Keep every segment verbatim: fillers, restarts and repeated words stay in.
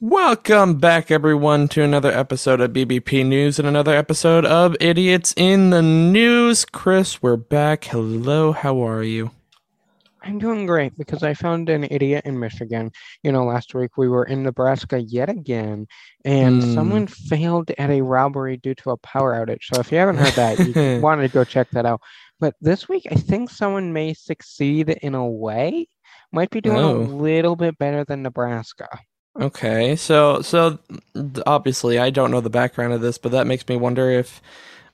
Welcome back, everyone, to another episode of B B P News and another episode of Idiots in the News. Chris, we're back. Hello, how are you? I'm doing great because I found an idiot in Michigan. You know, last week we were in Nebraska yet again, and mm. someone failed at a robbery due to a power outage. So if you haven't heard that, you wanted to go check that out. But this week, I think someone may succeed in a way. Might be doing oh. a little bit better than Nebraska. Okay, so so obviously I don't know the background of this, but that makes me wonder if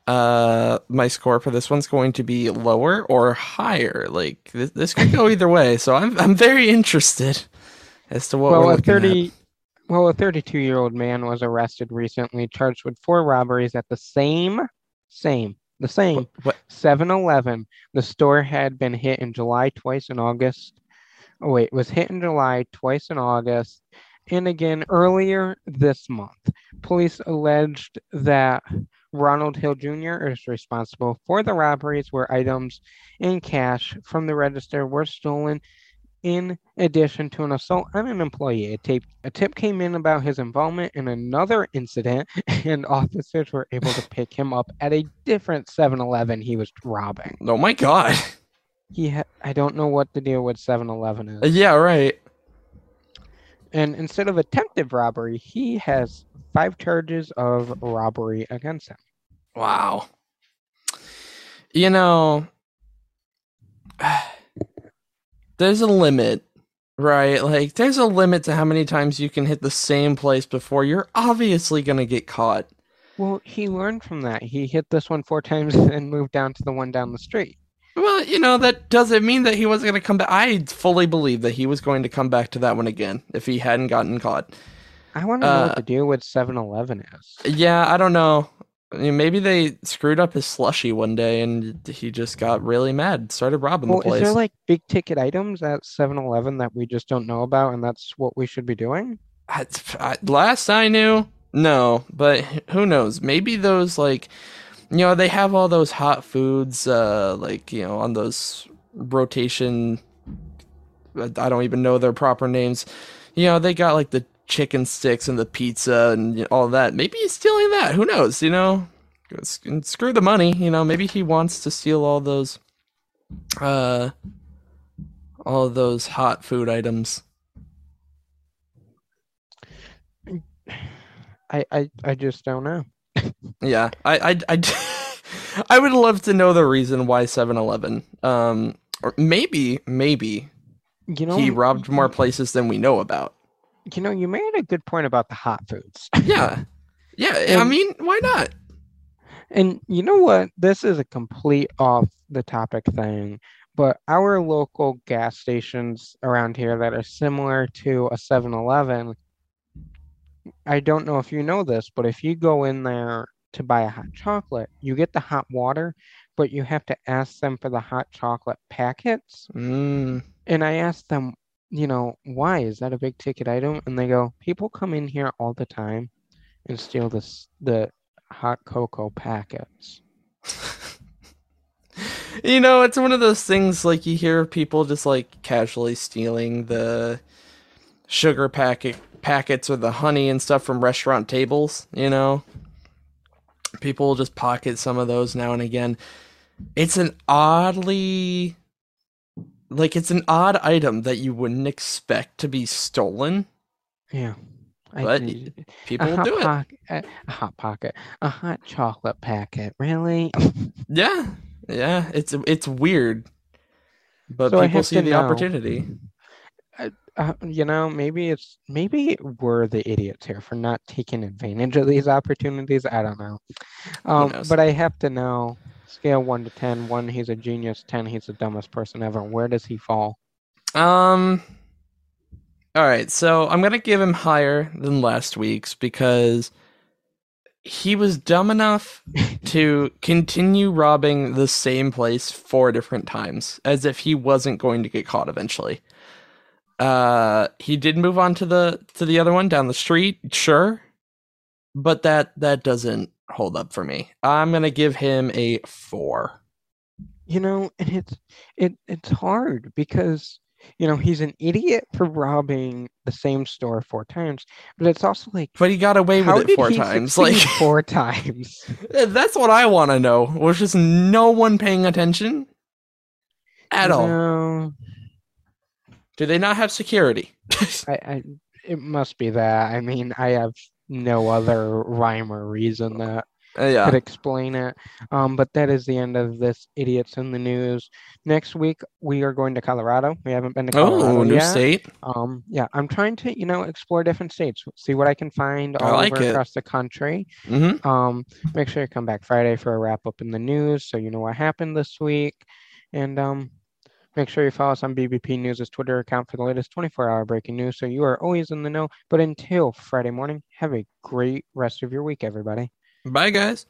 uh, my score for this one's going to be lower or higher. Like this, this could go either way. So I'm I'm very interested as to what well, we're looking at. Well, a thirty-two-year-old man was arrested recently, charged with four robberies at the same same the same seven eleven. The store had been hit in July twice in August. Oh wait, was hit in July twice in August. And again, earlier this month, police alleged that Ronald Hill Junior is responsible for the robberies where items and cash from the register were stolen, in addition to an assault on an employee. A tip, a tip came in about his involvement in another incident, and officers were able to pick him up at a different seven eleven he was robbing. Oh, my God. He ha- I don't know what the deal with seven eleven is. Yeah, right. And instead of attempted robbery, he has five charges of robbery against him. Wow. You know, there's a limit, right? Like, there's a limit to how many times you can hit the same place before you're obviously going to get caught. Well, he learned from that. He hit this one four times and then moved down to the one down the street. Well, you know, that doesn't mean that he wasn't going to come back. I fully believe that he was going to come back to that one again if he hadn't gotten caught. I want to know uh, what the deal with seven eleven is. Yeah, I don't know. I mean, maybe they screwed up his slushie one day and he just got really mad, started robbing well, the place. Is there like big ticket items at seven eleven that we just don't know about and that's what we should be doing? I, I, last I knew, no. But who knows? Maybe those like... You know, they have all those hot foods, uh, like, you know, on those rotation, I don't even know their proper names. You know, they got, like, the chicken sticks and the pizza and you know, all that. Maybe he's stealing that. Who knows, you know? Screw the money, you know? Maybe he wants to steal all those, uh, all those hot food items. I, I, I just don't know. Yeah, I, I, I, I would love to know the reason why seven eleven. Um, or maybe, maybe you know, he robbed more places than we know about. You know, you made a good point about the hot foods. Yeah, yeah. And, I mean, why not? And you know what? This is a complete off the topic thing, but our local gas stations around here that are similar to a seven eleven. I don't know if you know this, but if you go in there to buy a hot chocolate, you get the hot water, but you have to ask them for the hot chocolate packets. Mm. And I asked them, you know, why is that a big ticket item? And they go, people come in here all the time and steal this, the hot cocoa packets. You know, it's one of those things like you hear people just like casually stealing the sugar packet. packets or the honey and stuff from restaurant tables, you know? People will just pocket some of those now and again. It's an oddly... Like, it's an odd item that you wouldn't expect to be stolen. Yeah. But I, people will do it. Pocket, a, a hot pocket. A hot chocolate packet. Really? Yeah. Yeah. It's it's weird. But so people see the know. opportunity. Uh, you know, maybe it's maybe we're the idiots here for not taking advantage of these opportunities. I don't know. Um, but I have to know, scale one to ten. One, he's a genius. Ten, he's the dumbest person ever. Where does he fall? Um. All right, so I'm going to give him higher than last week's because he was dumb enough to continue robbing the same place four different times as if he wasn't going to get caught eventually. Uh, he did move on to the to the other one down the street, sure, but that that doesn't hold up for me. I'm gonna give him a four. You know, and it's it it's hard because you know, he's an idiot for robbing the same store four times, but it's also like, but he got away with it four times. Like four times. That's what I want to know. Was just no one paying attention at all. Do they not have security? I, I, it must be that. I mean, I have no other rhyme or reason that Uh, yeah. could explain it. Um, but that is the end of this Idiots in the News. Next week, we are going to Colorado. We haven't been to Colorado oh, new yet. State. Um, yeah, I'm trying to, you know, explore different states, see what I can find all like over it. across the country. Mm-hmm. Um, make sure you come back Friday for a wrap up in the news, so you know what happened this week. And um, make sure you follow us on B B P News' Twitter account for the latest twenty-four hour breaking news, so you are always in the know. But until Friday morning, have a great rest of your week, everybody. Bye, guys.